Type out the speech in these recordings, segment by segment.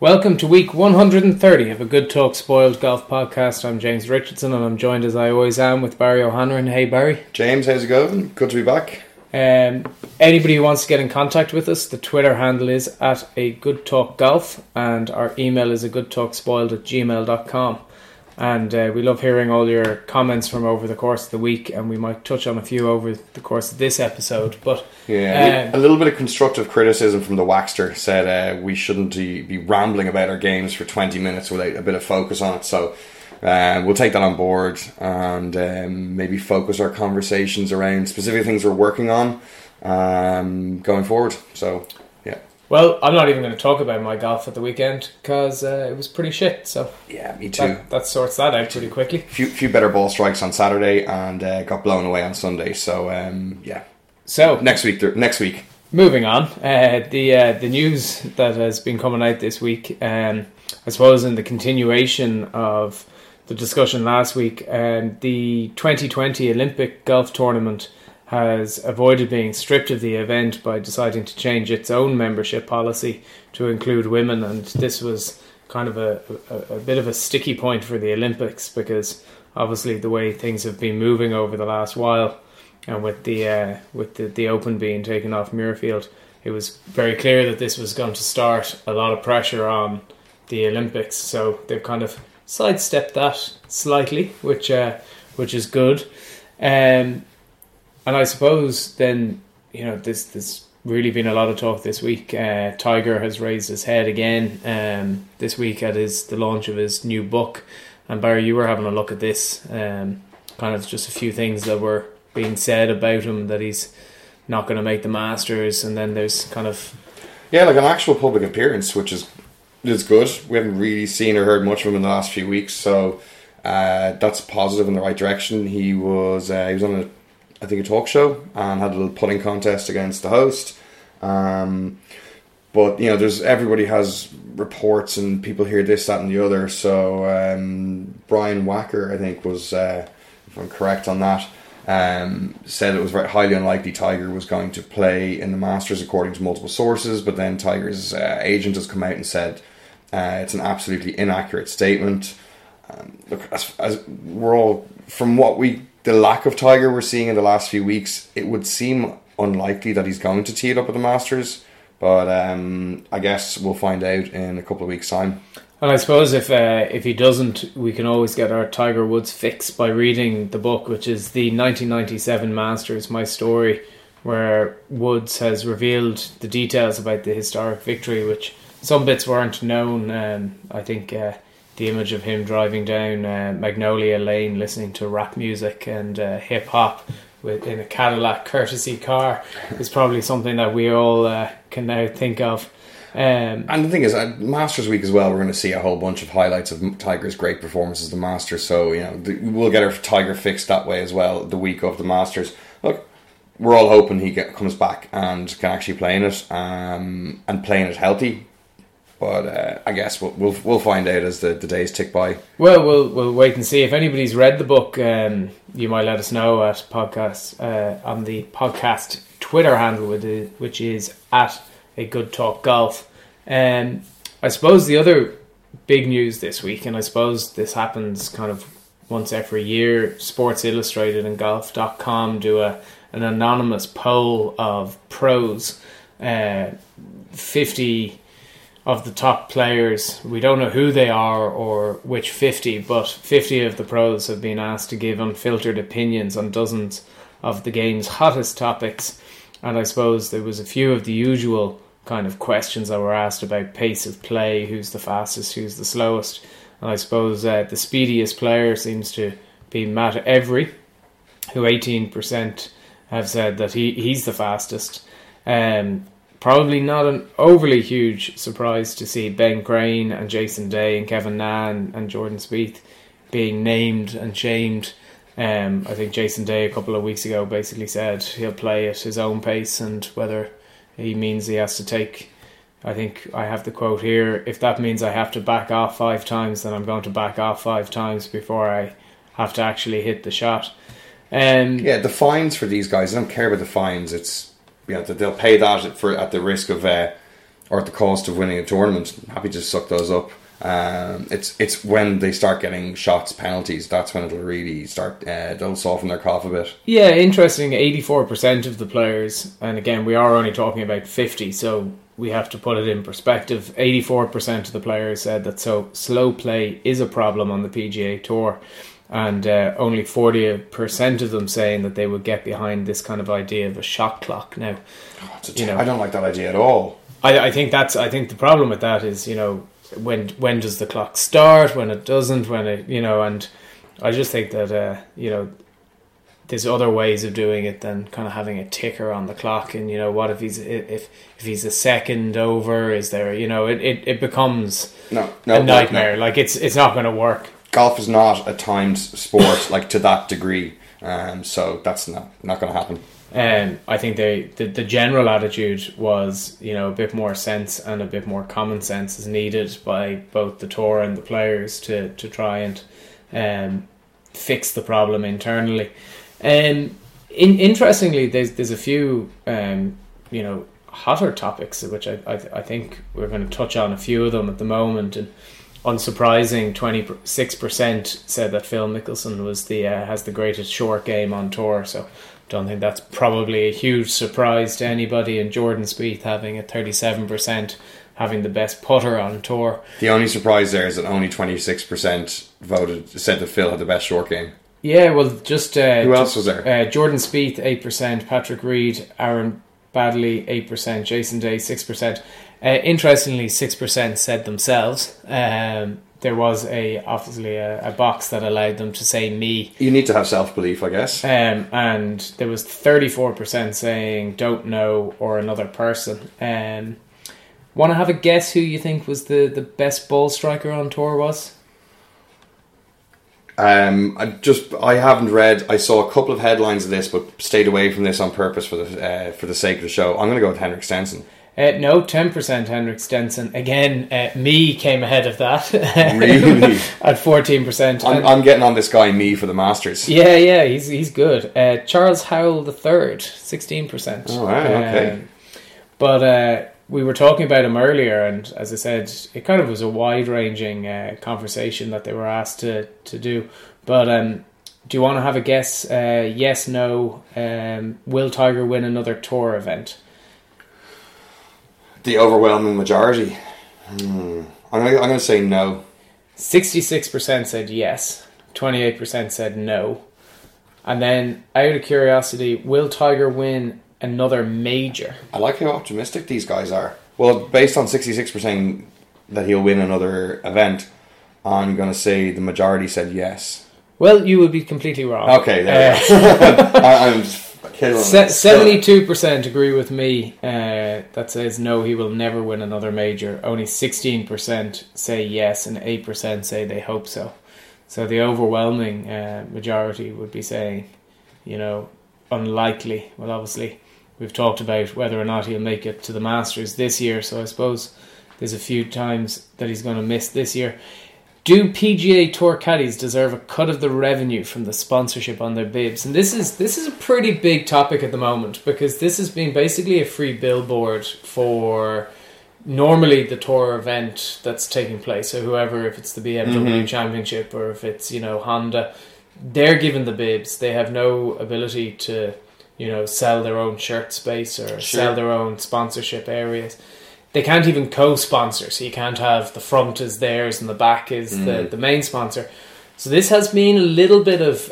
Welcome to week 130 of A Good Talk Spoiled Golf Podcast. I'm James Richardson and I'm joined as I always am with Barry O'Hanlon. Hey Barry. James, how's it going? Good to be back. Anybody who wants to get in contact with us, the Twitter handle is at A Good Talk Golf and our email is agoodtalkspoiled@gmail.com. And we love hearing all your comments from over the course of the week, and we might touch on a few over the course of this episode. But yeah, a little bit of constructive criticism from the Waxter said we shouldn't be rambling about our games for 20 minutes without a bit of focus on it. So we'll take that on board and maybe focus our conversations around specific things we're working on going forward. So yeah. Well, I'm not even going to talk about my golf at the weekend because it was pretty shit. So yeah, me too. That sorts that out pretty quickly. Few better ball strikes on Saturday and got blown away on Sunday. So yeah. So next week. Moving on, the news that has been coming out this week, I suppose in the continuation of the discussion last week, the 2020 Olympic golf tournament has avoided being stripped of the event by deciding to change its own membership policy to include women, and this was kind of a bit of a sticky point for the Olympics because obviously the way things have been moving over the last while, and with the Open being taken off Muirfield, it was very clear that this was going to start a lot of pressure on the Olympics. So they've kind of sidestepped that slightly, which is good. And I suppose then, you know, there's really been a lot of talk this week. Tiger has raised his head again this week at the launch of his new book. And Barry, you were having a look at this. Kind of just a few things that were being said about him, that he's not going to make the Masters. And then there's kind of... Yeah, like an actual public appearance, which is good. We haven't really seen or heard much of him in the last few weeks. So that's positive in the right direction. He was on a talk show and had a little putting contest against the host, but you know, everybody has reports and people hear this, that and the other. So Brian Wacker, I think, was if I'm correct on that, said it was very highly unlikely Tiger was going to play in the Masters according to multiple sources, but then Tiger's agent has come out and said it's an absolutely inaccurate statement. Look, as we're all, from what the lack of Tiger we're seeing in the last few weeks, it would seem unlikely that he's going to tee it up at the Masters, but I guess we'll find out in a couple of weeks' time. And I suppose if he doesn't, we can always get our Tiger Woods fix by reading the book, which is the 1997 Masters, My Story, where Woods has revealed the details about the historic victory, which some bits weren't known. I think... the image of him driving down Magnolia Lane, listening to rap music and hip hop in a Cadillac courtesy car, is probably something that we all can now think of. And the thing is, at Masters Week as well, we're going to see a whole bunch of highlights of Tiger's great performances at the Masters. So you know, we'll get our Tiger fixed that way as well. The week of the Masters, look, we're all hoping he comes back and can actually play in it and play in it healthy. But I guess we'll find out as the days tick by. Well, we'll wait and see. If anybody's read the book, you might let us know at podcast on the podcast Twitter handle, which is at A Good Talk Golf. I suppose the other big news this week, and I suppose this happens kind of once every year, Sports Illustrated and golf.com do an anonymous poll of pros, 50 of the top players. We don't know who they are or which 50, but 50 of the pros have been asked to give unfiltered opinions on dozens of the game's hottest topics. And I suppose there was a few of the usual kind of questions that were asked about pace of play, who's the fastest, who's the slowest. And I suppose the speediest player seems to be Matt Every, who 18% have said that he's the fastest. Probably not an overly huge surprise to see Ben Crane and Jason Day and Kevin Na and Jordan Spieth being named and shamed. I think Jason Day a couple of weeks ago basically said he'll play at his own pace, and whether he means he has to take, I think I have the quote here, if that means I have to back off 5 times, then I'm going to back off 5 times before I have to actually hit the shot. Yeah, the fines for these guys, I don't care about the fines. It's, you know, they'll pay that for at the risk of or at the cost of winning a tournament. I'm happy to suck those up. It's when they start getting shots, penalties, that's when it'll really start, they'll soften their cough a bit. Yeah, interesting, 84% of the players, and again, we are only talking about 50, so we have to put it in perspective. 84% of the players said that slow play is a problem on the PGA Tour, and only 40% of them saying that they would get behind this kind of idea of a shot clock. Now, I don't like that idea at all. I think the problem with that is, you know, when does the clock start? When it doesn't? When it, you know? And I just think that you know, there's other ways of doing it than kind of having a ticker on the clock. And, you know, what if he's a second over? Is there, you know, it becomes a nightmare. No. Like it's not going to work. Golf is not a timed sport, like, to that degree, so that's not going to happen. I think the general attitude was, you know, a bit more sense and a bit more common sense is needed by both the tour and the players to try and fix the problem internally. Interestingly, there's a few you know, hotter topics, which I think we're going to touch on a few of them at the moment. And unsurprising, 26% said that Phil Mickelson was has the greatest short game on tour, so don't think that's probably a huge surprise to anybody. And Jordan Spieth having at 37%, having the best putter on tour. The only surprise there is that only 26% said that Phil had the best short game. Yeah, well, just who else was there? Jordan Spieth 8%, Patrick Reed, Aaron Baddeley 8%, Jason Day 6%. Interestingly, 6% said themselves. There was obviously a box that allowed them to say me. You need to have self-belief, I guess. And there was 34% saying don't know or another person. Want to have a guess who you think was the best ball striker on tour was? I haven't read. I saw a couple of headlines of this, but stayed away from this on purpose for the sake of the show. I'm going to go with Henrik Stenson. No, 10% Henrik Stenson. Again, me came ahead of that. Really? At 14%. I'm getting on this guy, me, for the Masters. Yeah, he's good. Charles Howell the Third, 16%. Oh, wow, okay. But we were talking about him earlier, and as I said, it kind of was a wide-ranging conversation that they were asked to do. But do you want to have a guess? Yes, no. Will Tiger win another tour event? The overwhelming majority. I'm going to say no. 66% said yes. 28% said no. And then, out of curiosity, will Tiger win another major? I like how optimistic these guys are. Well, based on 66% that he'll win another event, I'm going to say the majority said yes. Well, you would be completely wrong. Okay, there you go. I'm 72% agree with me that says no, he will never win another major. Only 16% say yes and 8% say they hope so. So the overwhelming majority would be saying, you know, unlikely. Well, obviously, we've talked about whether or not he'll make it to the Masters this year, so I suppose there's a few times that he's going to miss this year. Do PGA Tour caddies deserve a cut of the revenue from the sponsorship on their bibs? And this is a pretty big topic at the moment, because this has been basically a free billboard for normally the tour event that's taking place. So whoever, if it's the BMW Championship or if it's, you know, Honda, they're given the bibs. They have no ability to, you know, sell their own shirt space or sell their own sponsorship areas. They can't even co-sponsor, so you can't have the front is theirs and the back is the main sponsor. So this has been a little bit of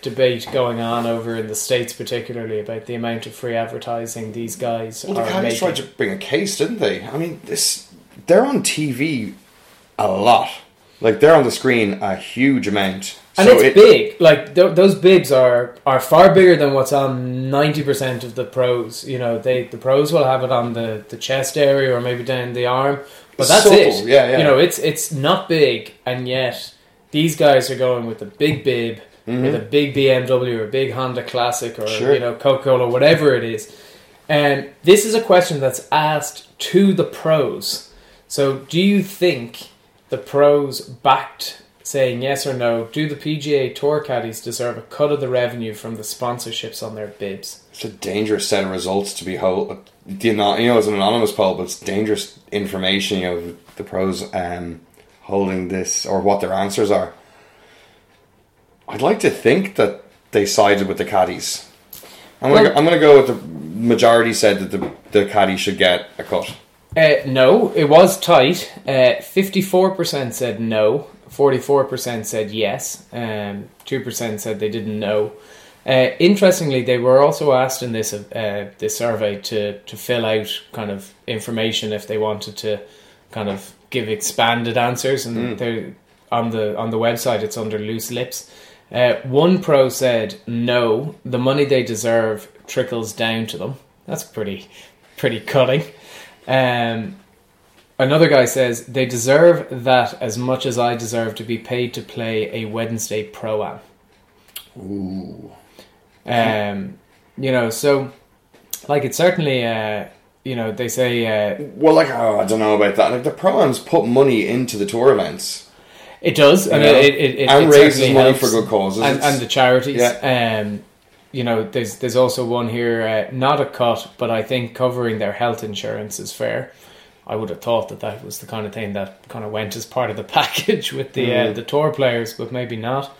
debate going on over in the States, particularly about the amount of free advertising these guys are making. They tried to bring a case, didn't they? I mean, they're on TV a lot. Like, they're on the screen a huge amount. And so it's big. Like those bibs are far bigger than what's on 90% of the pros. You know, the pros will have it on the chest area or maybe down the arm, but that's subtle. It. Yeah, yeah. You know, it's not big, and yet these guys are going with a big bib, mm-hmm. with a big BMW or a big Honda Classic or sure. you know Coca-Cola, whatever it is. And this is a question that's asked to the pros. So, do you think the pros backed? Saying yes or no, do the PGA Tour caddies deserve a cut of the revenue from the sponsorships on their bibs? It's a dangerous set of results to be held. You know, it's an anonymous poll, but it's dangerous information, you know, the pros holding this, or what their answers are. I'd like to think that they sided with the caddies. I'm going to go with the majority said that the caddies should get a cut. No, it was tight. 54% said no. 44% said yes, 2% said they didn't know. Interestingly, they were also asked in this survey to fill out kind of information if they wanted to kind of give expanded answers, and on the website it's under loose lips. One pro said no, the money they deserve trickles down to them. That's pretty cutting. Another guy says, they deserve that as much as I deserve to be paid to play a Wednesday pro-am. Ooh. You know, so, like, it's certainly, you know, they say... well, like, oh, I don't know about that. Like, the pro-ams put money into the tour events. It does. And it raises money for good causes. And the charities. Yeah. You know, there's also one here, not a cut, but I think covering their health insurance is fair. I would have thought that was the kind of thing that kind of went as part of the package with the tour players, but maybe not.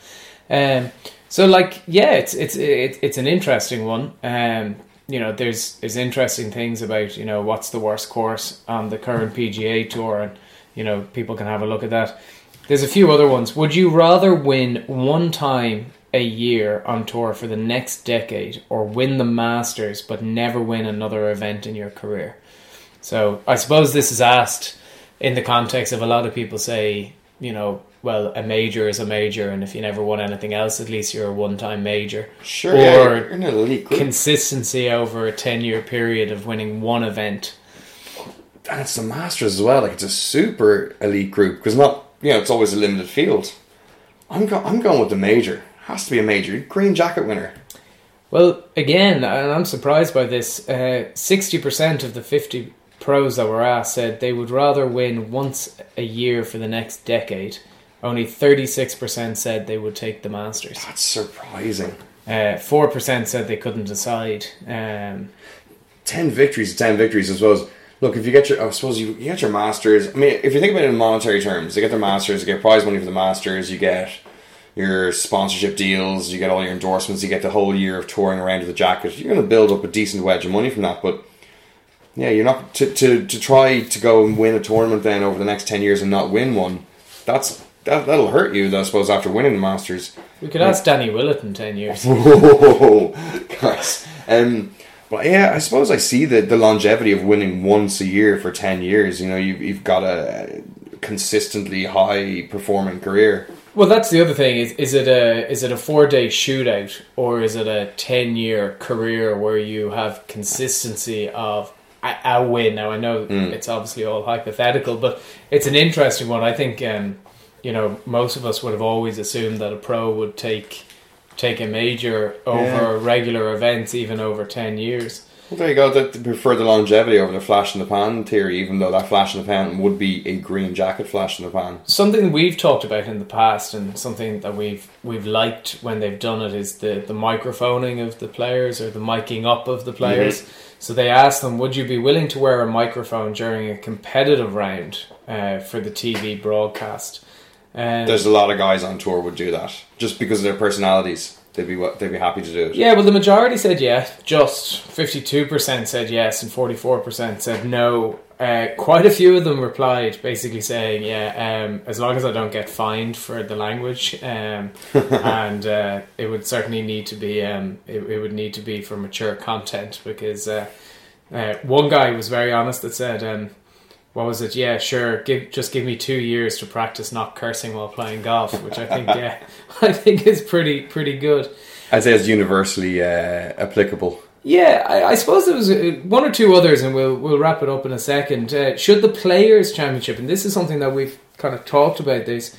So, like, yeah, it's an interesting one. You know, there's interesting things about, you know, what's the worst course on the current PGA Tour, and you know people can have a look at that. There's a few other ones. Would you rather win one time a year on tour for the next decade, or win the Masters but never win another event in your career? So I suppose this is asked in the context of a lot of people say, you know, well, a major is a major, and if you never won anything else, at least you're a one-time major. Sure, or you're in an elite group. Consistency over a 10-year period of winning one event. And it's the Masters as well. Like, it's a super elite group because not, you know, it's always a limited field. I'm going with the major. Has to be a major. Green jacket winner. Well, again, and I'm surprised by this. 60% of the 50 pros that were asked said they would rather win once a year for the next decade. Only 36% said they would take the Masters. That's surprising. 4% said they couldn't decide. 10 victories, I suppose. Look, if you get your, I suppose you get your Masters. I mean, if you think about it in monetary terms, they get their Masters, you get prize money for the Masters, you get your sponsorship deals, you get all your endorsements, you get the whole year of touring around with the jacket. You're going to build up a decent wedge of money from that, but yeah, you're not to try to go and win a tournament then over the next 10 years and not win one. That'll hurt you, though, I suppose, after winning the Masters. We could ask Danny Willett in 10 years. Whoa, guys. But yeah, I suppose I see the longevity of winning once a year for 10 years. You know, you've got a consistently high performing career. Well, that's the other thing. Is it a 4-day shootout, or is it a 10-year career where you have consistency of a win? Now, I know it's obviously all hypothetical, but it's an interesting one. I think, you know, most of us would have always assumed that a pro would take a major over regular events, even over 10 years. Well, there you go. They prefer the longevity over the flash-in-the-pan theory, even though that flash-in-the-pan would be a green jacket flash-in-the-pan. Something we've talked about in the past, and something that we've liked when they've done it, is the microphoning of the players, or the miking up of the players. Mm-hmm. So they asked them, would you be willing to wear a microphone during a competitive round for the TV broadcast? There's a lot of guys on tour would do that, just because of their personalities. They'd be happy to do it. Yeah, well, the majority said yeah. Just 52% said yes, and 44% said no. Quite a few of them replied, basically saying, "Yeah, as long as I don't get fined for the language, and it would certainly need to be, it would need to be for mature content." Because one guy was very honest that said, what was it? Yeah, sure. Just give me 2 years to practice not cursing while playing golf, which I think, yeah, I think is pretty good. I'd say it's universally applicable. Yeah, I suppose there was one or two others, and we'll wrap it up in a second. Should the Players' Championship, and this is something that we've kind of talked about, this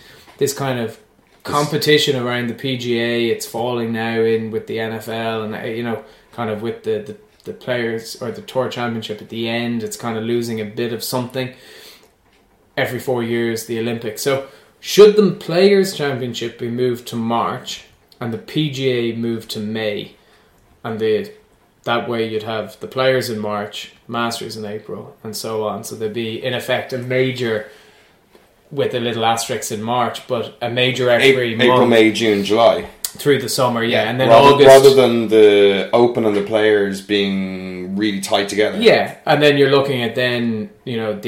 kind of competition around the PGA, it's falling now in with the NFL, and kind of with the Players or the Tour Championship at the end, it's kind of losing a bit of something. Every 4 years, the Olympics. So should the Players' Championship be moved to March and the PGA moved to May, and that way you'd have the Players in March, Masters in April, and so on. So there'd be, in effect, a major, with a little asterisk in March, but a major every month. April, May, June, July. Through the summer, yeah. And then August. Rather than the Open and the Players being really tied together. Yeah, and then you're looking at the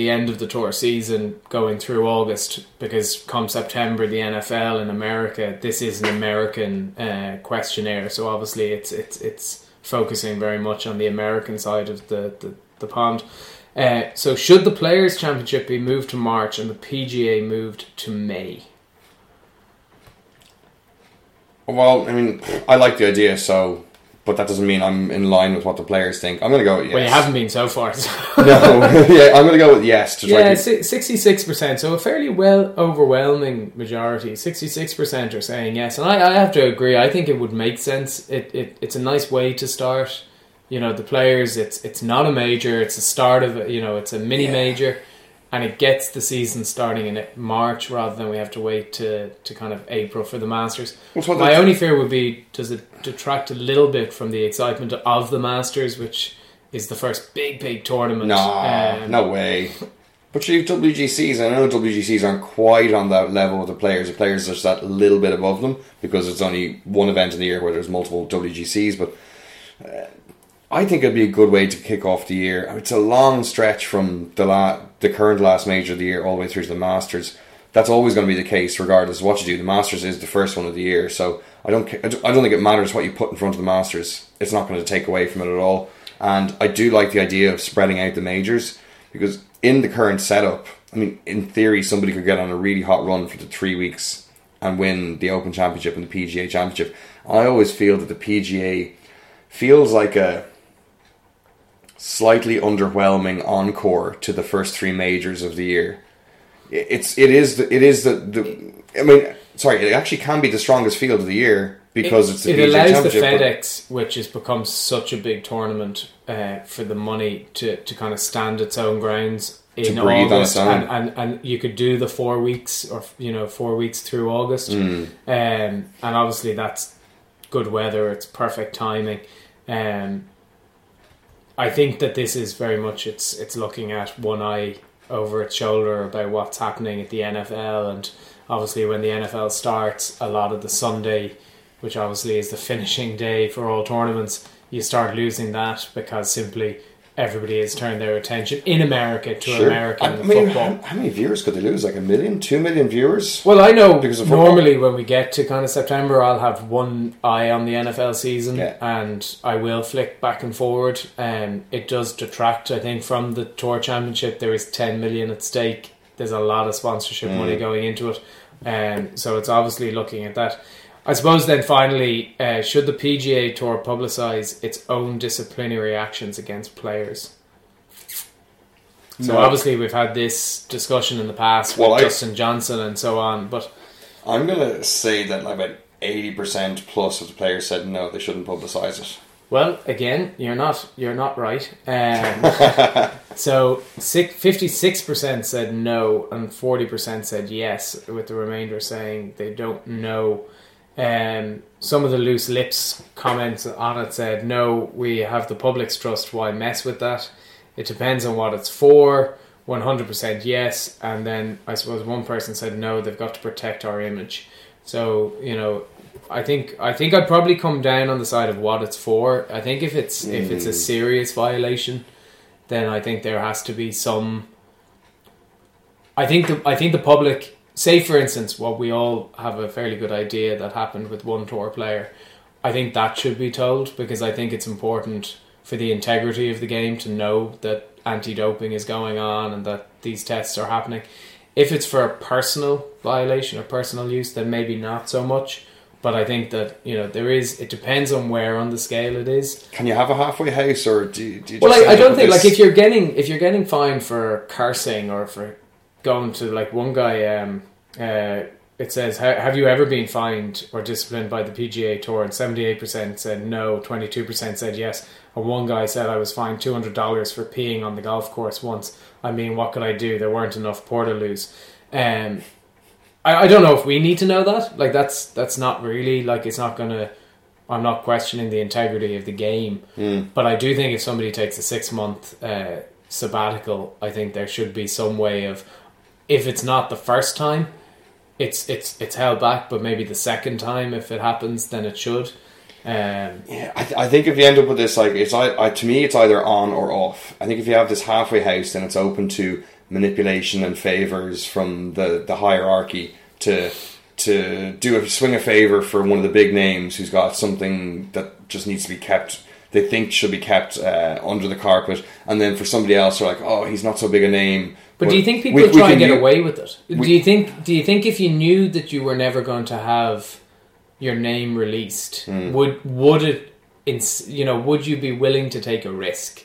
end of the tour season going through August, because come September, the NFL in America, this is an American questionnaire, so obviously it's focusing very much on the American side of the pond. So should the Players' Championship be moved to March and the PGA moved to May? Well, I mean, I like the idea, but that doesn't mean I'm in line with what the players think. I'm going to go with yes. Well, you haven't been so far. So. No, yeah, I'm going to go with yes. To try 66%, so a fairly overwhelming majority. 66% are saying yes, and I have to agree. I think it would make sense. It's a nice way to start. The players, it's not a major, it's a start of it's a mini major, and it gets the season starting in March rather than we have to wait to kind of April for the Masters. My only fear would be, does it detract a little bit from the excitement of the Masters, which is the first big tournament? No way. But you have WGCs, and I know WGCs aren't quite on that level with the players. The players are just that little bit above them because it's only one event in the year where there's multiple WGCs, but... I think it'd be a good way to kick off the year. It's a long stretch from the current last major of the year all the way through to the Masters. That's always going to be the case, regardless of what you do. The Masters is the first one of the year, so I don't think it matters what you put in front of the Masters. It's not going to take away from it at all. And I do like the idea of spreading out the majors, because in the current setup, I mean, in theory, somebody could get on a really hot run for the 3 weeks and win the Open Championship and the PGA Championship. I always feel that the PGA feels like a slightly underwhelming encore to the first three majors of the year. It actually can be the strongest field of the year because it's the PGA Championship. It allows the FedEx, which has become such a big tournament for the money, to kind of stand its own grounds in August, and you could do the 4 weeks or 4 weeks through August, and obviously that's good weather. It's perfect timing. I think that this is very much it's looking at one eye over its shoulder about what's happening at the NFL, and obviously when the NFL starts, a lot of the Sunday, which obviously is the finishing day for all tournaments, you start losing that because simply everybody has turned their attention in America to football. How many viewers could they lose? Like 1 million? 2 million viewers? Well, I know normally when we get to kind of September, I'll have one eye on the NFL season and I will flick back and forward. It does detract, I think, from the Tour Championship. There is 10 million at stake. There's a lot of sponsorship money going into it. So it's obviously looking at that. I suppose then finally, should the PGA Tour publicise its own disciplinary actions against players? So obviously we've had this discussion in the past with Dustin Johnson and so on, but... I'm going to say that about 80% plus of the players said no, they shouldn't publicise it. Well, again, you're not right. So 56% said no and 40% said yes, with the remainder saying they don't know. Some of the loose lips comments on it said, no, we have the public's trust, why mess with that? It depends on what it's for. 100% yes. And then I suppose one person said, no, they've got to protect our image. So, I think I'd probably come down on the side of what it's for. I think if it's a serious violation, then I think there has to be some... I think the public... Say, for instance, what we all have a fairly good idea that happened with one tour player. I think that should be told because I think it's important for the integrity of the game to know that anti-doping is going on and that these tests are happening. If it's for a personal violation or personal use, then maybe not so much. But I think that, you know, there is, it depends on where on the scale it is. Can you have a halfway house, or do you just... Well, I don't think, like, if you're getting fined for cursing or for going to, like, one guy, it says, have you ever been fined or disciplined by the PGA Tour? And 78% said no, 22% said yes. And one guy said, I was fined $200 for peeing on the golf course once. I mean, what could I do? There weren't enough port-a-loos. I don't know if we need to know that. Like, that's not really, like, it's not going to... I'm not questioning the integrity of the game. Mm. But I do think if somebody takes a 6-month sabbatical, I think there should be some way of... If it's not the first time, it's held back, but maybe the second time, if it happens, then it should. I think if you end up with this, like, to me, it's either on or off. I think if you have this halfway house, then it's open to manipulation and favors from the hierarchy to do a swing a favor for one of the big names who's got something that just needs to be kept, they think should be kept under the carpet, and then for somebody else, they're like, oh, he's not so big a name. But do you think people try and get away with it? Do you think if you knew that you were never going to have your name released, would you be willing to take a risk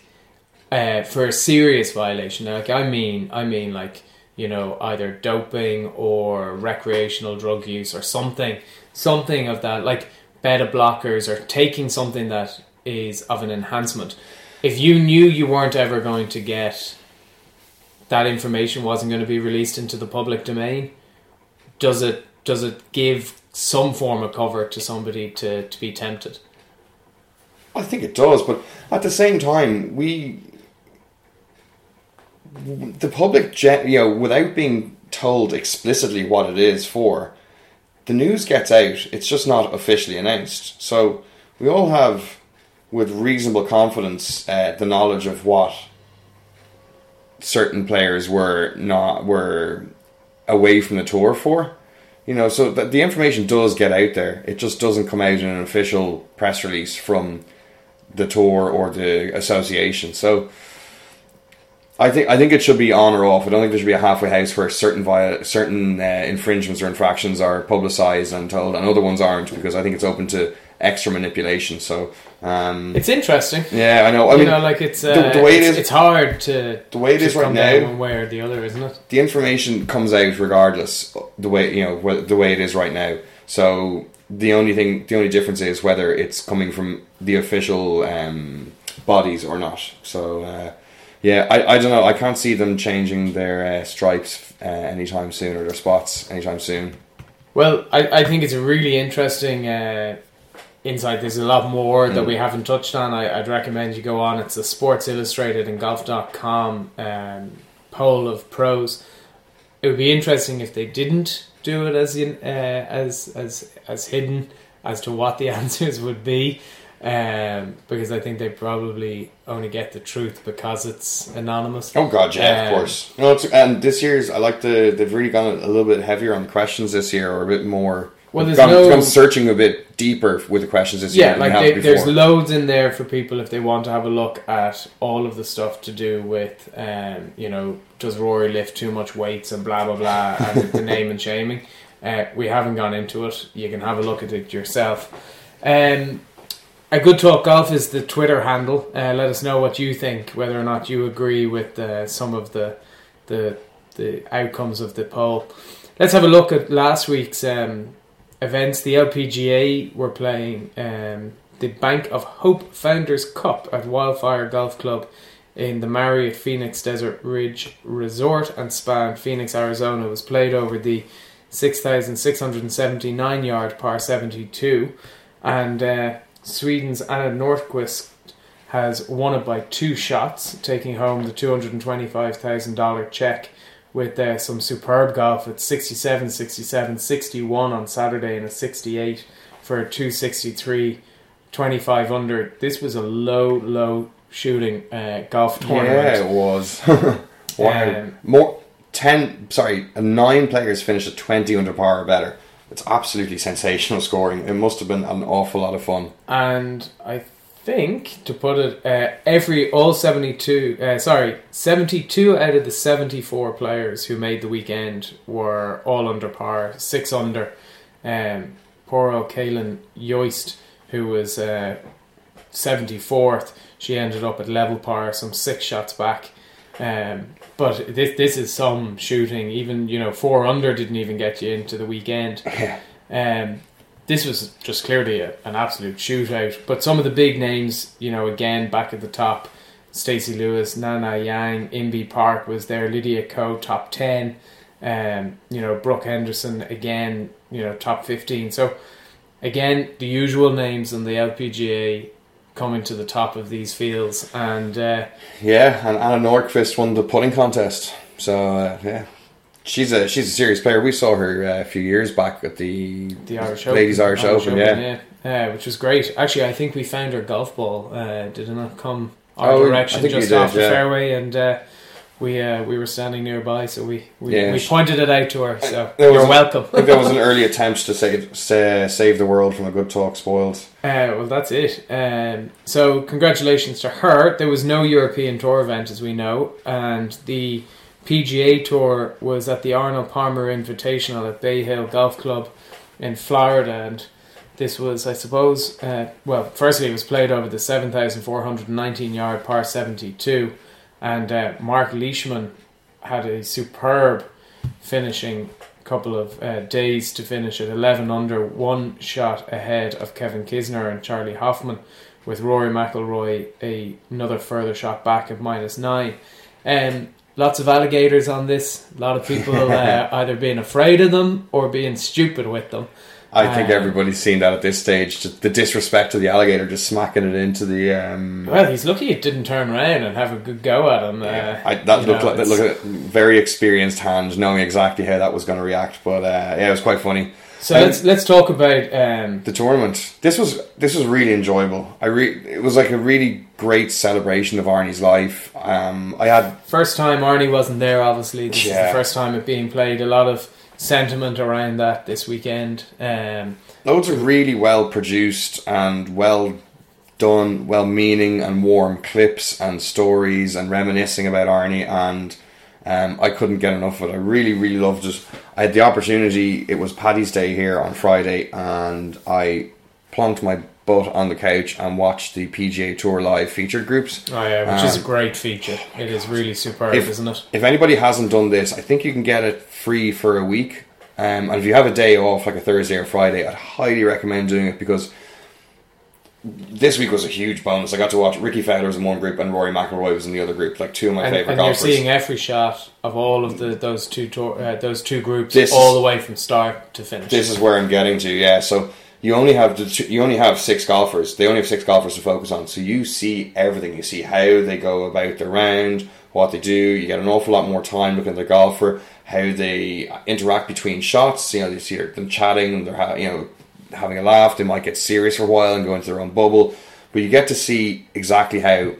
for a serious violation? Like, I mean, like, you know, either doping or recreational drug use or something of that, like beta blockers or taking something that is of an enhancement. If you knew you weren't ever going to get... that information wasn't going to be released into the public domain, does it give some form of cover to somebody to be tempted? I think it does, but at the same time, the public, you know, without being told explicitly what it is for, the news gets out, it's just not officially announced. So we all have, with reasonable confidence, the knowledge of what certain players were away from the tour for, you know, so the information does get out there. It just doesn't come out in an official press release from the tour or the association. So I think it should be on or off. I don't think there should be a halfway house where certain infringements or infractions are publicized and told and other ones aren't, because I think it's open to extra manipulation. So it's interesting. Yeah, I know. I mean, know, like, it's the way it is. It's hard to the way it is right now. One way or the other, isn't it? The information comes out regardless. The way it is right now. So the only difference is whether it's coming from the official bodies or not. So I don't know. I can't see them changing their stripes anytime soon, or their spots anytime soon. Well, I think it's a really interesting. Inside, there's a lot more that we haven't touched on. I'd recommend you go on. It's a Sports Illustrated and golf.com poll of pros. It would be interesting if they didn't do it as hidden as to what the answers would be, because I think they probably only get the truth because it's anonymous. Oh God, yeah, of course. No, and this year's, I like they've really gone a little bit heavier on the questions this year, or a bit more. Well, there's gone searching a bit deeper with the questions as you have before. Yeah, like there's loads in there for people if they want to have a look at all of the stuff to do with, you know, does Rory lift too much weights and blah, blah, blah, and the name and shaming. We haven't gone into it. You can have a look at it yourself. A Good Talk Golf is the Twitter handle. Let us know what you think, whether or not you agree with some of the outcomes of the poll. Let's have a look at last week's... events. The LPGA were playing the Bank of Hope Founders Cup at Wildfire Golf Club in the Marriott Phoenix Desert Ridge Resort and Spa in Phoenix, Arizona. It was played over the 6,679 yard par 72, and Sweden's Anna Nordqvist has won it by 2 shots, taking home the $225,000 check with some superb golf at 67, 67, 61 on Saturday and a 68 for a 263, 25 under. This was a low shooting golf tournament. Yeah, it was. Wow. Nine players finished at 20 under par or better. It's absolutely sensational scoring. It must have been an awful lot of fun. And I think, to put it, all 72 out of the 74 players who made the weekend were all under par, 6 under. Poor old Kaelin Joist, who was 74th, she ended up at level par, some 6 shots back. But this is some shooting. Even 4 under didn't even get you into the weekend. This was just clearly an absolute shootout. But some of the big names, again back at the top, Stacey Lewis, Nana Yang, Imbi Park was there, Lydia Ko top 10, Brooke Henderson again, top 15. So again, the usual names in the LPGA coming to the top of these fields. And and Anna Nordqvist won the putting contest. So she's a serious player. We saw her a few years back at the Ladies Irish Open. Which was great. Actually, I think we found her golf ball. Did it not come our direction just off the fairway? And we were standing nearby, so we pointed it out to her. So you're welcome. I think there was an early attempt to save the world from A Good Talk Spoiled. Well, that's it. So congratulations to her. There was no European Tour event, as we know, and the PGA Tour was at the Arnold Palmer Invitational at Bay Hill Golf Club in Florida, and this was, I suppose, firstly it was played over the 7,419-yard par 72, and Mark Leishman had a superb finishing couple of days to finish at 11 under, 1 shot ahead of Kevin Kisner and Charlie Hoffman, with Rory McIlroy another further shot back at -9. Lots of alligators on this. A lot of people either being afraid of them or being stupid with them. I think everybody's seen that at this stage. The disrespect to the alligator, just smacking it into the... Well, he's lucky it didn't turn around and have a good go at him. That looked like very experienced hand, knowing exactly how that was going to react. But it was quite funny. So let's talk about the tournament. This was really enjoyable. It was like a really great celebration of Arnie's life. I had first time Arnie wasn't there. Obviously, this is the first time it being played. A lot of sentiment around that this weekend. Loads of really well produced and well done, well meaning and warm clips and stories and reminiscing about Arnie and. I couldn't get enough of it. I really, really loved it. I had the opportunity. It was Paddy's Day here on Friday, and I plonked my butt on the couch and watched the PGA Tour live featured groups. Oh yeah, which is a great feature. It is really superb, isn't it? If anybody hasn't done this, I think you can get it free for a week. And if you have a day off, like a Thursday or Friday, I'd highly recommend doing it, because this week was a huge bonus. I got to watch Ricky Fowler's in one group and Rory McIlroy was in the other group. Like two of my favourite golfers. And you're seeing every shot of all of those two groups all the way from start to finish. This is where I'm getting to. Yeah, so you only have 6 golfers. They only have 6 golfers to focus on. So you see everything. You see how they go about their round, what they do. You get an awful lot more time looking at their golfer, how they interact between shots. You see them chatting. They're having a laugh, they might get serious for a while and go into their own bubble, but you get to see exactly how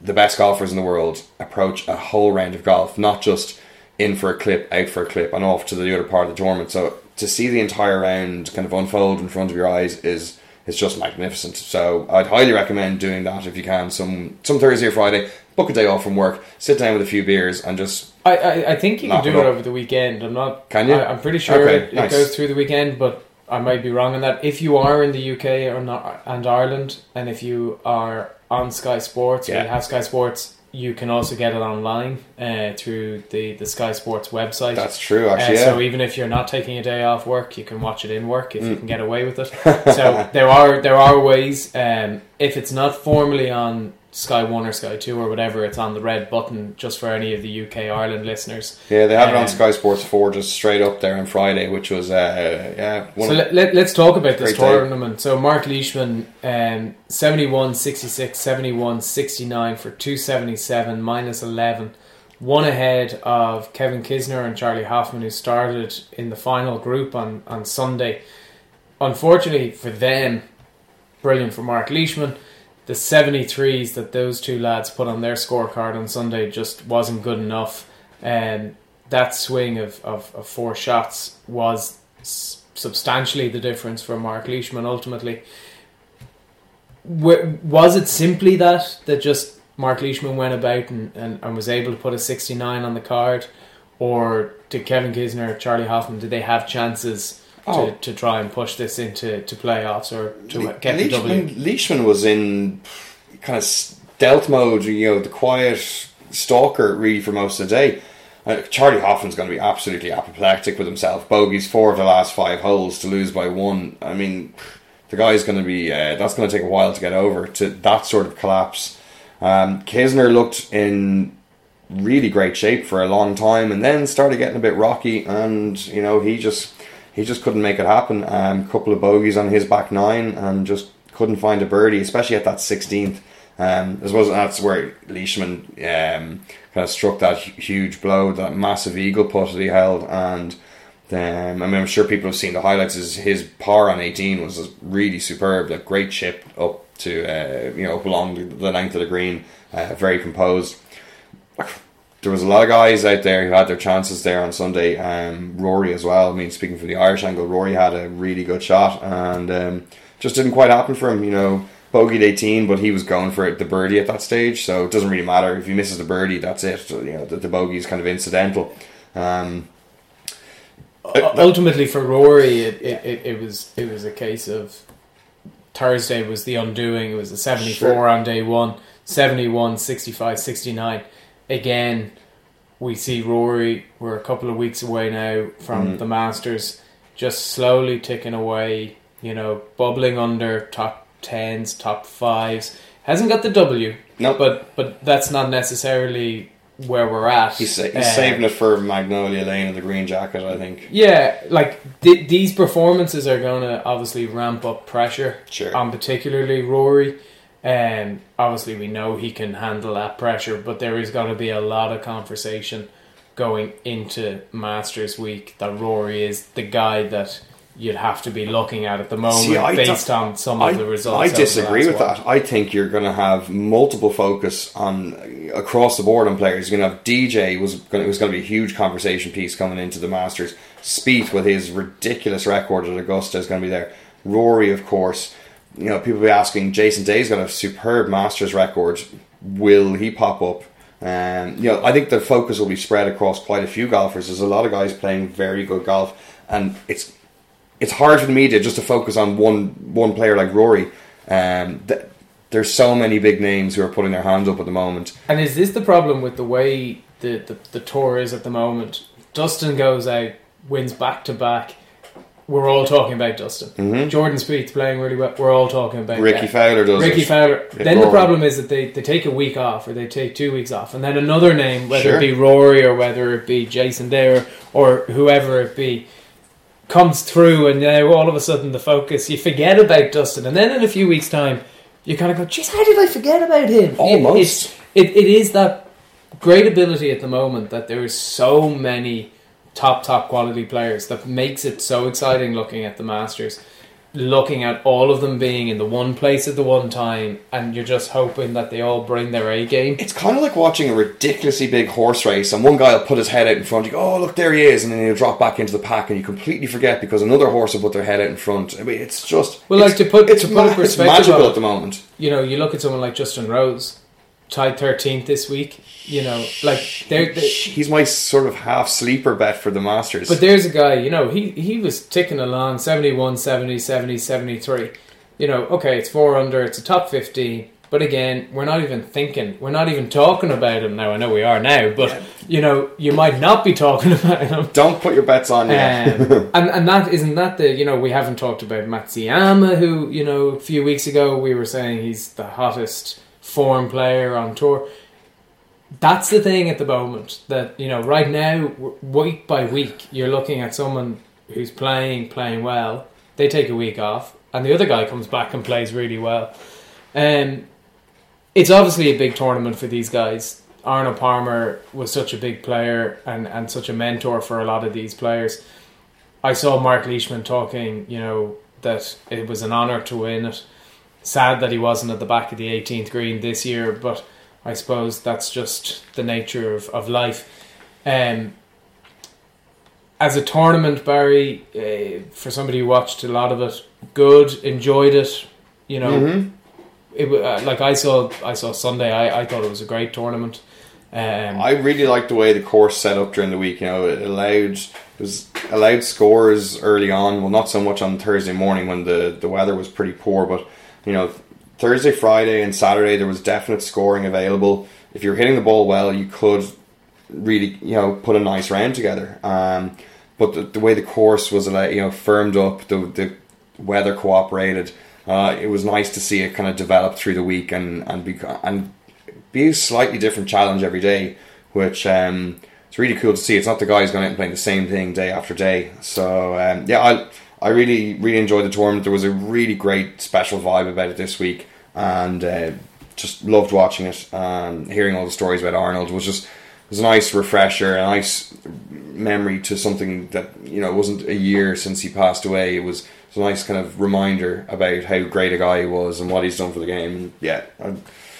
the best golfers in the world approach a whole round of golf, not just in for a clip, out for a clip, and off to the other part of the tournament. So to see the entire round kind of unfold in front of your eyes is just magnificent. So I'd highly recommend doing that if you can, some Thursday or Friday. Book a day off from work, sit down with a few beers, and just... I think you can do it over the weekend. Can you? I'm pretty sure it goes through the weekend, but I might be wrong on that. If you are in the UK or not, and Ireland, and if you are on Sky Sports or you have Sky Sports, you can also get it online through the Sky Sports website. That's true, actually. So even if you're not taking a day off work, you can watch it in work if you can get away with it. So there are ways. If it's not formally on Sky 1 or Sky 2 or whatever, it's on the red button, just for any of the UK Ireland listeners. Yeah, they have it on Sky Sports 4 just straight up there on Friday, which was let's talk about this tournament. So Mark Leishman, 71-66, 71-69 for 277, -11, 1 ahead of Kevin Kisner and Charlie Hoffman, who started in the final group on Sunday. Unfortunately for them, brilliant for Mark Leishman, the 73s that those two lads put on their scorecard on Sunday just wasn't good enough. That swing of 4 shots was substantially the difference for Mark Leishman ultimately. Was it simply that just Mark Leishman went about and was able to put a 69 on the card, or did Kevin Kisner, Charlie Hoffman, did they have chances to try and push this into playoffs or to get the W? Leishman was in kind of stealth mode, the quiet stalker really for most of the day. Charlie Hoffman's going to be absolutely apoplectic with himself. Bogeys 4 of the last 5 holes to lose by 1. I mean, the guy's going to be... that's going to take a while to get over to that sort of collapse. Kisner looked in really great shape for a long time and then started getting a bit rocky, and he just couldn't make it happen. Couple of bogeys on his back nine and just couldn't find a birdie, especially at that 16th. I suppose that's where Leishman kind of struck that huge blow, that massive eagle putt that he held. And I mean, I'm sure people have seen the highlights. His par on 18 was really superb, a great chip up to up along the length of the green, very composed. There was a lot of guys out there who had their chances there on Sunday. Rory as well. I mean, speaking from the Irish angle, Rory had a really good shot and just didn't quite happen for him. Bogeyed 18, but he was going for it, the birdie at that stage, so it doesn't really matter if he misses the birdie. That's it. The bogey is kind of incidental. Ultimately, for Rory, it was a case of Thursday was the undoing. It was a 74 on day one, 71, 65, 69. Again, we see Rory, we're a couple of weeks away now from the Masters, just slowly ticking away, bubbling under top 10s, top 5s. Hasn't got the W, nope. but that's not necessarily where we're at. He's saving it for Magnolia Lane and the green jacket, I think. Yeah, these performances are going to obviously ramp up pressure on particularly Rory. Obviously we know he can handle that pressure, but there is going to be a lot of conversation going into Masters week that Rory is the guy that you'd have to be looking at the moment. Based on some of the results. I disagree with that. I think you're going to have multiple focus on across the board on players. You're going to have DJ was going to be a huge conversation piece coming into the Masters. Spieth with his ridiculous record at Augusta is going to be there. Rory, of course. People will be asking, Jason Day's got a superb Masters record. Will he pop up? I think the focus will be spread across quite a few golfers. There's a lot of guys playing very good golf, and it's hard for the media just to focus on one player like Rory. There's so many big names who are putting their hands up at the moment. And is this the problem with the way the tour is at the moment? Dustin goes out, wins back-to-back. We're all talking about Dustin. Mm-hmm. Jordan Spieth playing really well. We're all talking about Ricky Fowler does Ricky it. Fowler. Then Rory. The problem is that they take a week off or they take 2 weeks off, and then another name, whether it be Rory or whether it be Jason Day or whoever it be, comes through, and now all of a sudden the focus, you forget about Dustin, and then in a few weeks' time you kind of go, "Jeez, how did I forget about him?" Almost. It is that great ability at the moment that there is so many top quality players that makes it so exciting looking at the Masters, looking at all of them being in the one place at the one time, and you're just hoping that they all bring their A game. It's kind of like watching a ridiculously big horse race, and one guy will put his head out in front, you go, "Oh, look, there he is," and then he'll drop back into the pack and you completely forget because another horse will put their head out in front. I mean, it's just... Well, to put perspective, it's magical at the moment. You look at someone like Justin Rose, tied 13th this week. He's my sort of half sleeper bet for the Masters. But there's a guy, he was ticking along 71, 70, 70, 73. Okay, it's 4 under, it's a top 15, but again, we're not even talking about him now. I know we are now, but you might not be talking about him. Don't put your bets on yet. And that isn't that the, we haven't talked about Matsuyama, who, a few weeks ago we were saying he's the hottest form player on tour. That's the thing at the moment, that right now, week by week, you're looking at someone who's playing well, they take a week off, and the other guy comes back and plays really well. It's obviously a big tournament for these guys. Arnold Palmer was such a big player and such a mentor for a lot of these players. I saw Mark Leishman talking, that it was an honour to win it. Sad that he wasn't at the back of the 18th green this year, but I suppose that's just the nature of life. As a tournament, Barry, for somebody who watched a lot of it, enjoyed it, I saw Sunday. I thought it was a great tournament. I really liked the way the course set up during the week. You know, it allowed scores early on. Well, not so much on Thursday morning when the weather was pretty poor, but you know, Thursday, Friday, and Saturday there was definite scoring available. If you're hitting the ball well, you could really, you know, put a nice round together. But the way the course was, you know, firmed up, the weather cooperated. It was nice to see it kind of develop through the week and be a slightly different challenge every day, which it's really cool to see. It's not the guys going out and playing the same thing day after day. So I really enjoyed the tournament. There was a really great special vibe about it this week, and just loved watching it and hearing all the stories about Arnold. It was a nice refresher, a nice memory to something that, you know, it wasn't a year since he passed away. It was a nice kind of reminder about how great a guy he was and what he's done for the game. Yeah,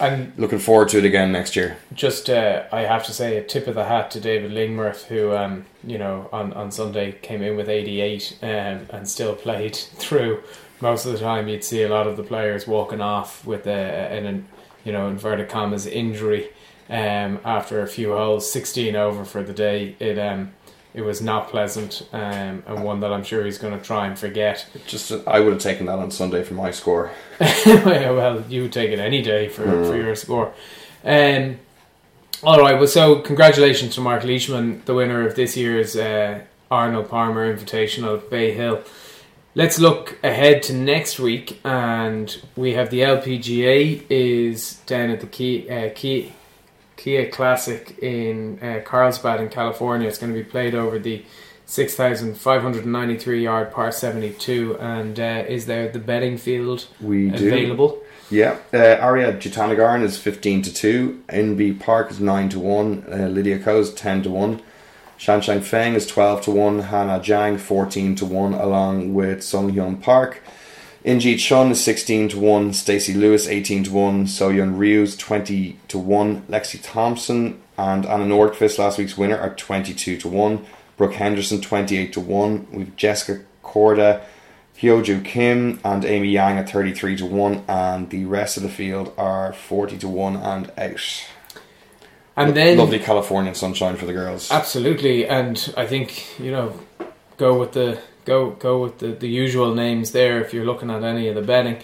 I'm looking forward to it again next year. Just, I have to say, a tip of the hat to David Lingmurth, who, you know, on Sunday came in with 88 and still played through. Most of the time, you'd see a lot of the players walking off with an, you know, inverted commas, injury after a few holes. 16 over for the day. It was not pleasant, and one that I'm sure he's going to try and forget. I would have taken that on Sunday for my score. Well, you would take it any day for your score. All right, well, so congratulations to Mark Leishman, the winner of this year's Arnold Palmer Invitational at Bay Hill. Let's look ahead to next week, and we have the LPGA is down at the Kia Classic in Carlsbad in California. It's going to be played over the 6,593 yard par 72. And is there the betting field available? Yeah, Ariad Jatanagarn is 15-2. NB Park is 9-1. Lydia Ko is 10-1. Shanshang Feng is 12-1. Hannah Zhang 14-1, along with Sung Hyun Park. Injeet Chun is 16-1, Stacey Lewis 18-1, Soyoung Ryu's 20-1, Lexi Thompson and Anna Nordqvist, last week's winner, are 22-1, Brooke Henderson 28-1, with Jessica Korda, Hyoju Kim and Amy Yang at 33-1, and the rest of the field are 40-1 and out. And then lovely Californian sunshine for the girls. Absolutely, and I think, you know, go with the usual names there if you're looking at any of the betting.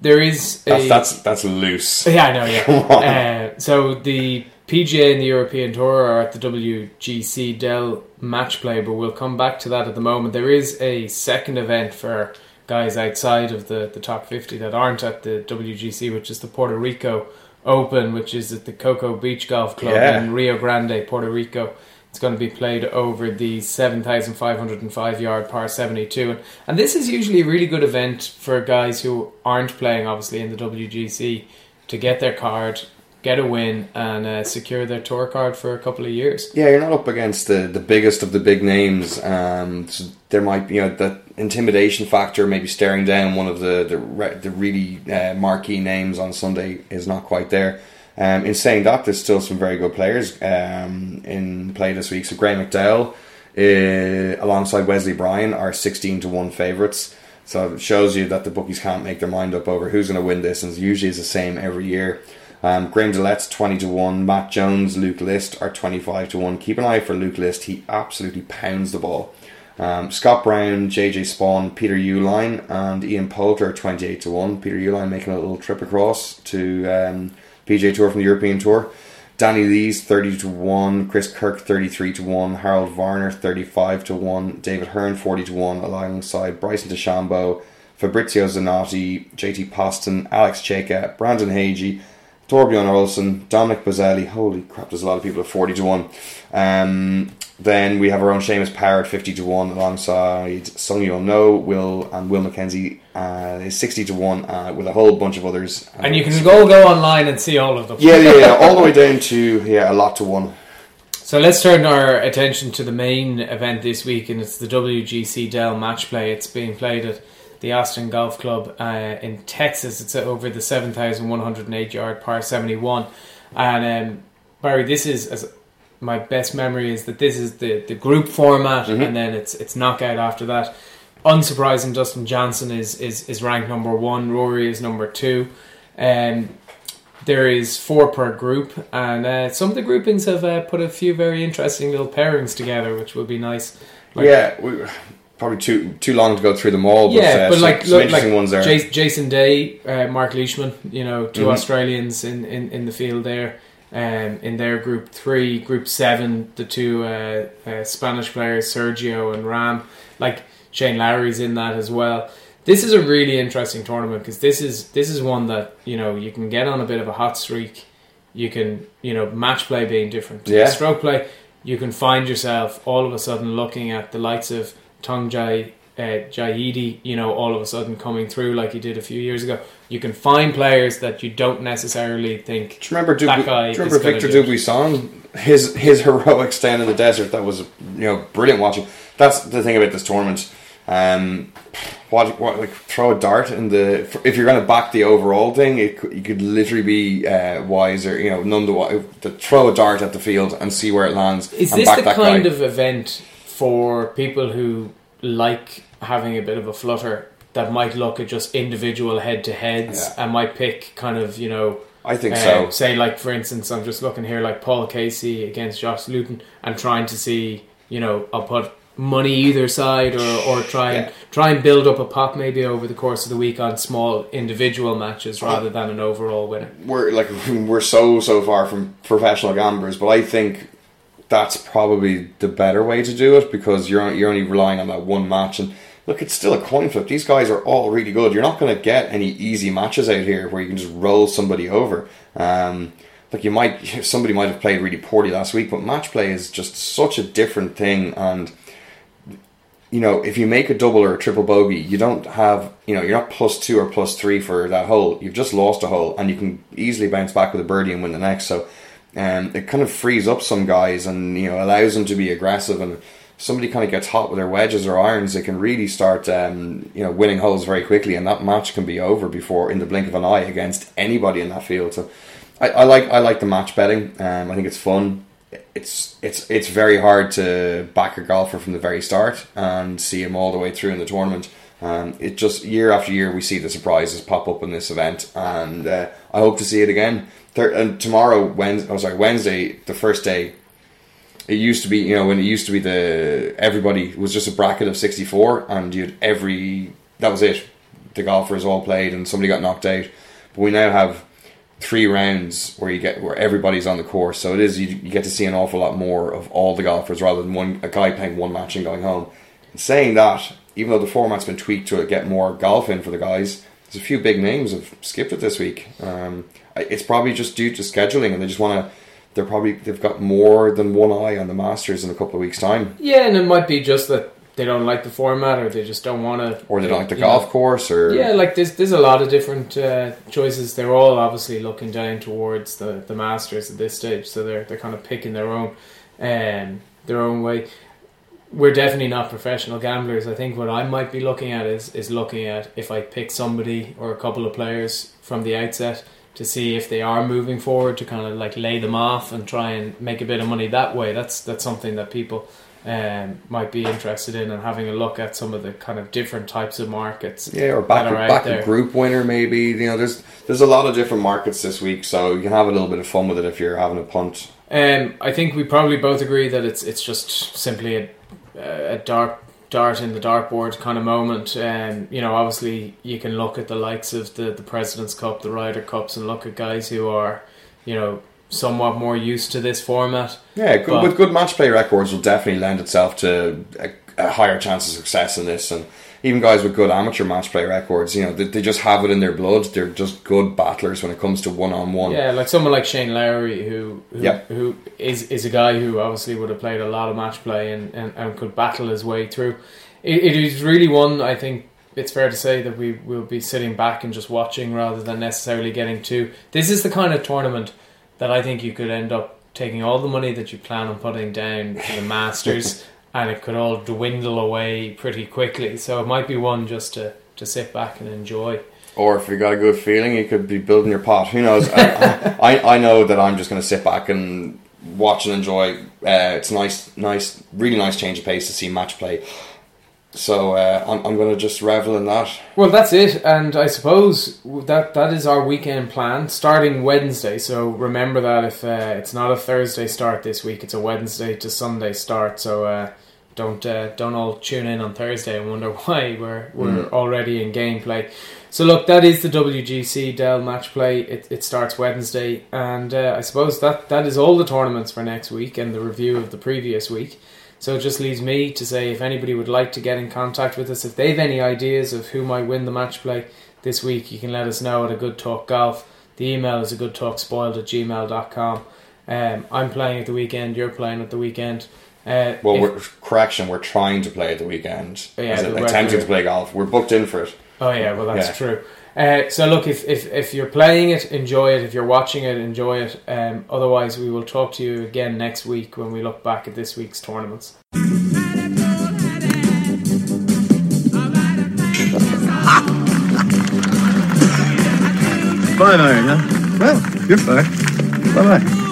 There is that's loose. Yeah, I know. Yeah. So the PGA and the European Tour are at the WGC Dell Match Play, but we'll come back to that at the moment. There is a second event for guys outside of the top 50 that aren't at the WGC, which is the Puerto Rico Open, which is at the Cocoa Beach Golf Club in Rio Grande, Puerto Rico. It's going to be played over the 7,505 yard par 72. And this is usually a really good event for guys who aren't playing, obviously, in the WGC to get their card, get a win, and secure their tour card for a couple of years. Yeah, you're not up against the biggest of the big names. So there might be, you know, that intimidation factor, maybe staring down one of the really marquee names on Sunday is not quite there. In saying that, there's still some very good players in play this week. So Gray McDowell, alongside Wesley Bryan, are 16-1 favourites. So it shows you that the bookies can't make their mind up over who's going to win this, and usually it's the same every year. Graham Dillett's 20-1. Matt Jones, Luke List are 25-1. Keep an eye for Luke List. He absolutely pounds the ball. Scott Brown, JJ Spawn, Peter Uline, and Ian Poulter are 28-1. Peter Uline making a little trip across to PGA Tour from the European Tour. Danny Lees 30-1, Chris Kirk 33-1, Harold Varner 35-1, David Hearn 40-1, alongside Bryson DeChambeau, Fabrizio Zanotti, JT Poston, Alex Cheka, Brandon Hagee, Torbjorn Olsen, Dominic Bozzelli. Holy crap, there's a lot of people at 40-1. Then we have our own Seamus Power at 50-1, alongside Sung Yeo No, Will McKenzie is 60-1, with a whole bunch of others. And you can go online and see all of them. Yeah, all the way down to a lot to one. So let's turn our attention to the main event this week, and it's the WGC Dell Match Play. It's being played at the Austin Golf Club in Texas. It's over the 7,108 yard par 71. And Barry, this is, as my best memory is, that this is the group format, and then it's knockout after that. Unsurprising, Dustin Johnson is ranked number 1. Rory is number 2. There is four per group, and some of the groupings have put a few very interesting little pairings together, which will be nice. We probably too long to go through them all, but some interesting ones there. Jason Day, Mark Leishman, two Australians in the field there. In their group 3, group 7, the two Spanish players Sergio and Ram, Shane Lowry's in that as well. This is a really interesting tournament because this is one that you can get on a bit of a hot streak. You can match play being different to stroke play. You can find yourself all of a sudden looking at the likes of Tangjai Jahidi, all of a sudden coming through like he did a few years ago. You can find players that you don't necessarily think. Do you remember Victor Dubuisson? His heroic stand in the desert, that was brilliant watching. That's the thing about this tournament. Throw a dart if you're going to back the overall thing, you could literally be wiser, to throw a dart at the field and see where it lands. Is this the kind of event for people who like having a bit of a flutter that might look at just individual head-to-heads and might pick kind of, I think so. Say, for instance, I'm just looking here, Paul Casey against Josh Luton and trying to see, I'll put money either side or try and build up a pot maybe over the course of the week on small individual matches rather than an overall winner. We're so far from professional gamblers, but I think that's probably the better way to do it because you're only relying on that one match. And look, it's still a coin flip. These guys are all really good. You're not going to get any easy matches out here where you can just roll somebody over. Somebody might have played really poorly last week, but match play is just such a different thing. And if you make a double or a triple bogey, you don't have you're not +2 or +3 for that hole. You've just lost a hole, and you can easily bounce back with a birdie and win the next. So, it kind of frees up some guys and allows them to be aggressive and. Somebody kind of gets hot with their wedges or irons, they can really start winning holes very quickly, and that match can be over before in the blink of an eye against anybody in that field. So I like the match betting. I think it's fun. It's very hard to back a golfer from the very start and see him all the way through in the tournament. It just year after year we see the surprises pop up in this event, and I hope to see it again. And tomorrow, Wednesday, the first day. It used to be, everybody was just a bracket of 64 and you had that was it. The golfers all played and somebody got knocked out. But we now have 3 rounds where everybody's on the course. So it is, you get to see an awful lot more of all the golfers rather than a guy playing one match and going home. And saying that, even though the format's been tweaked to get more golf in for the guys, there's a few big names have skipped it this week. It's probably just due to scheduling and they just want to, they've got more than one eye on the Masters in a couple of weeks' time. Yeah, and it might be just that they don't like the format, or they just don't want to, or they don't like the golf course, or there's a lot of different choices. They're all obviously looking down towards the Masters at this stage, so they're kind of picking their own way. We're definitely not professional gamblers. I think what I might be looking at is looking at if I pick somebody or a couple of players from the outset, to see if they are moving forward, to kind of lay them off and try and make a bit of money that way. That's something that people might be interested in, and having a look at some of the kind of different types of markets. Yeah, or back a group winner maybe. There's a lot of different markets this week, so you can have a little bit of fun with it if you're having a punt. I think we probably both agree that it's just simply a dart in the dartboard kind of moment. Obviously you can look at the likes of the President's Cup, the Ryder Cups, and look at guys who are somewhat more used to this format. With good match play records will definitely lend itself to a higher chance of success in this, and even guys with good amateur match play records, they just have it in their blood. They're just good battlers when it comes to one-on-one. Yeah, someone like Shane Lowry, who is a guy who obviously would have played a lot of match play and could battle his way through. It is really one, I think, it's fair to say that we will be sitting back and just watching rather than necessarily getting to. This is the kind of tournament that I think you could end up taking all the money that you plan on putting down for the Masters and it could all dwindle away pretty quickly. So it might be one just to sit back and enjoy. Or if you got a good feeling, you could be building your pot. Who knows? I know that I'm just going to sit back and watch and enjoy. It's nice, really nice change of pace to see match play So I'm going to just revel in that. Well, that's it. And I suppose that is our weekend plan, starting Wednesday. So remember that if it's not a Thursday start this week, it's a Wednesday to Sunday start. So don't all tune in on Thursday and wonder why we're already in gameplay. So look, that is the WGC Dell Match Play. It starts Wednesday. And I suppose that is all the tournaments for next week and the review of the previous week. So it just leaves me to say, if anybody would like to get in contact with us, if they have any ideas of who might win the match play this week, you can let us know at A Good Talk Golf. The email is agoodtalkspoiled@gmail.com. I'm playing at the weekend, you're playing at the weekend. We're trying to play at the weekend. Yeah, attempting to play golf. We're booked in for it. Oh yeah, well that's true. So look, if you're playing it, enjoy it. If you're watching it, enjoy it. Otherwise, we will talk to you again next week when we look back at this week's tournaments. Five iron, huh? Well, you're fine. Bye-bye.